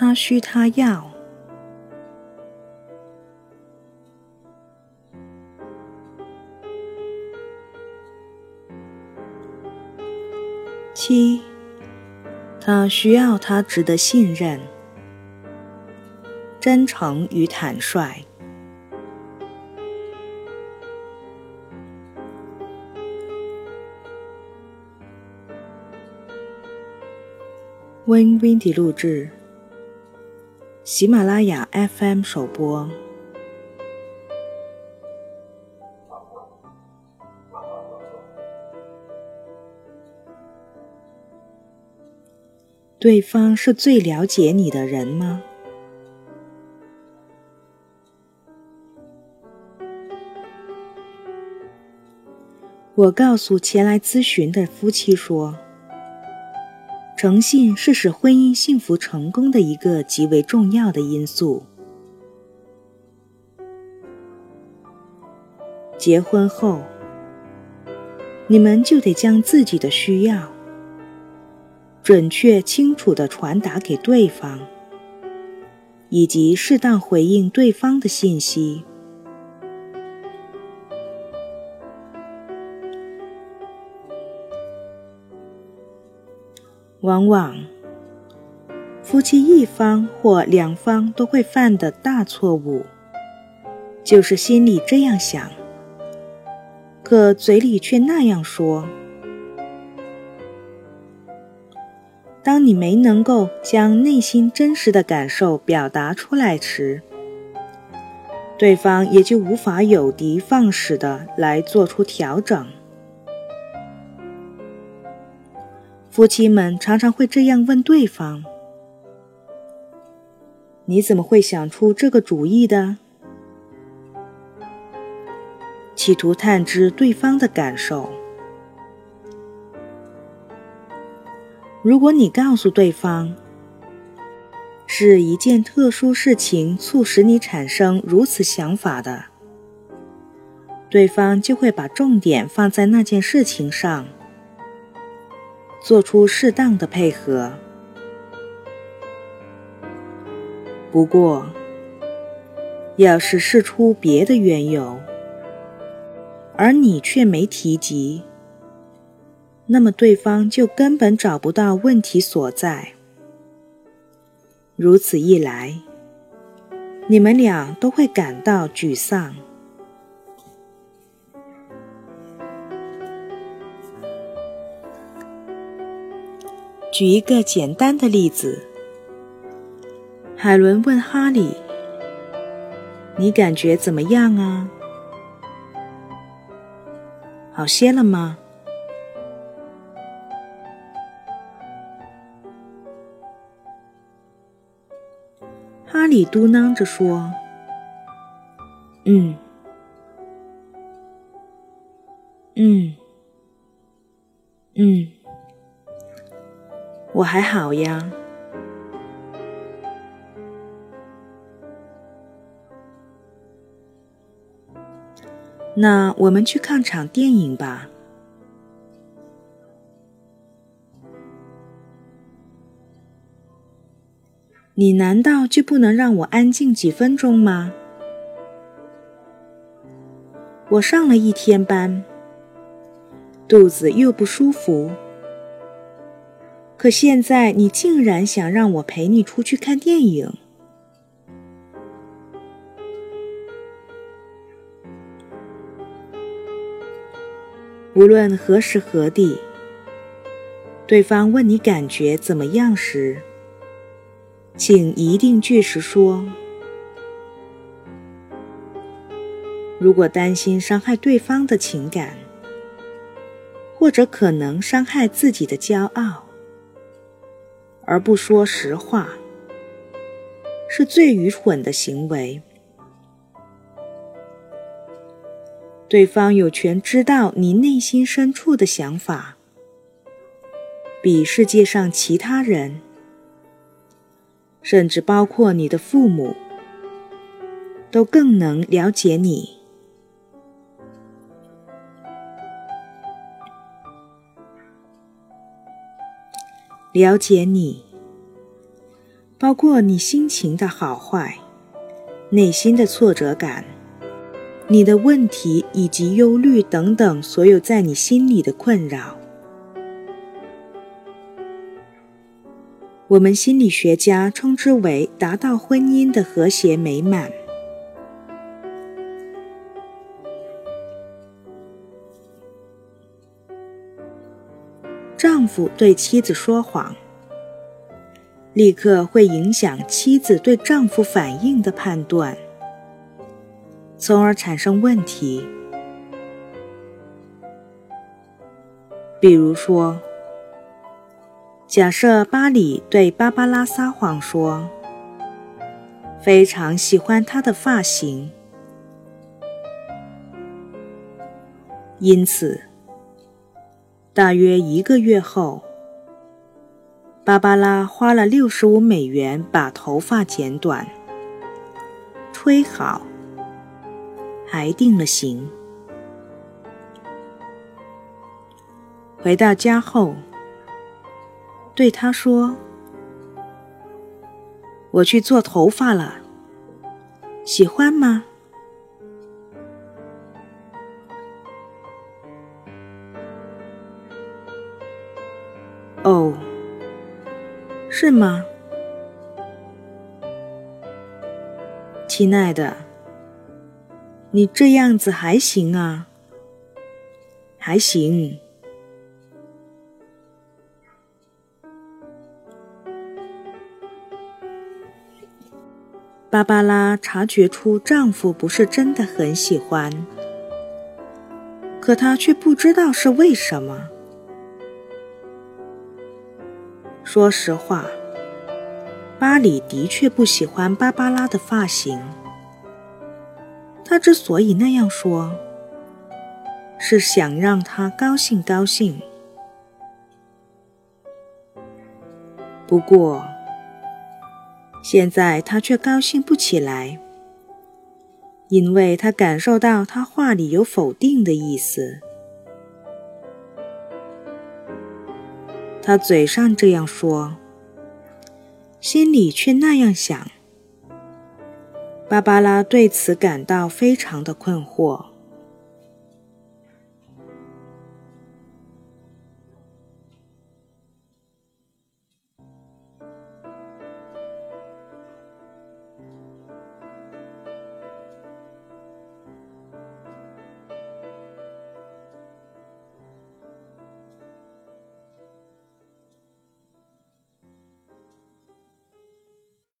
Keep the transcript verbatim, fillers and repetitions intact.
他说他要。七，他需要他值得信任，真诚与坦率。Win Windy 录制，喜马拉雅 F M 首播。对方是最了解你的人吗？我告诉前来咨询的夫妻说，诚信是使婚姻幸福成功的一个极为重要的因素。结婚后，你们就得将自己的需要准确清楚地传达给对方，以及适当回应对方的信息。往往，夫妻一方或两方都会犯的大错误，就是心里这样想，可嘴里却那样说。当你没能够将内心真实的感受表达出来时，对方也就无法有的放矢地来做出调整。夫妻们常常会这样问对方：“你怎么会想出这个主意的？”企图探知对方的感受。如果你告诉对方，是一件特殊事情促使你产生如此想法的，对方就会把重点放在那件事情上，做出适当的配合。不过，要是事出别的缘由，而你却没提及，那么对方就根本找不到问题所在。如此一来，你们俩都会感到沮丧。举一个简单的例子，海伦问哈利：“你感觉怎么样啊？好些了吗？”哈利嘟囔着说：“嗯，嗯，嗯，我还好呀。”那我们去看场电影吧。你难道就不能让我安静几分钟吗？我上了一天班，肚子又不舒服，可现在你竟然想让我陪你出去看电影。无论何时何地，对方问你感觉怎么样时，请一定据实说。如果担心伤害对方的情感，或者可能伤害自己的骄傲，而不说实话，是最愚蠢的行为。对方有权知道你内心深处的想法，比世界上其他人，甚至包括你的父母，都更能了解你。了解你，包括你心情的好坏、内心的挫折感、你的问题以及忧虑等等所有在你心里的困扰。我们心理学家称之为达到婚姻的和谐美满。丈夫对妻子说谎，立刻会影响妻子对丈夫反应的判断，从而产生问题。比如说，假设巴里对芭芭拉撒谎说，非常喜欢她的发型，因此，大约一个月后，芭芭拉花了六十五美元把头发剪短、吹好，还定了型。回到家后，对他说，我去做头发了，喜欢吗？哦，是吗？亲爱的，你这样子还行啊，还行。芭芭拉察觉出丈夫不是真的很喜欢，可她却不知道是为什么。说实话，巴里的确不喜欢芭芭拉的发型。他之所以那样说，是想让她高兴高兴。不过现在他却高兴不起来，因为他感受到他话里有否定的意思。他嘴上这样说，心里却那样想。芭芭拉对此感到非常的困惑。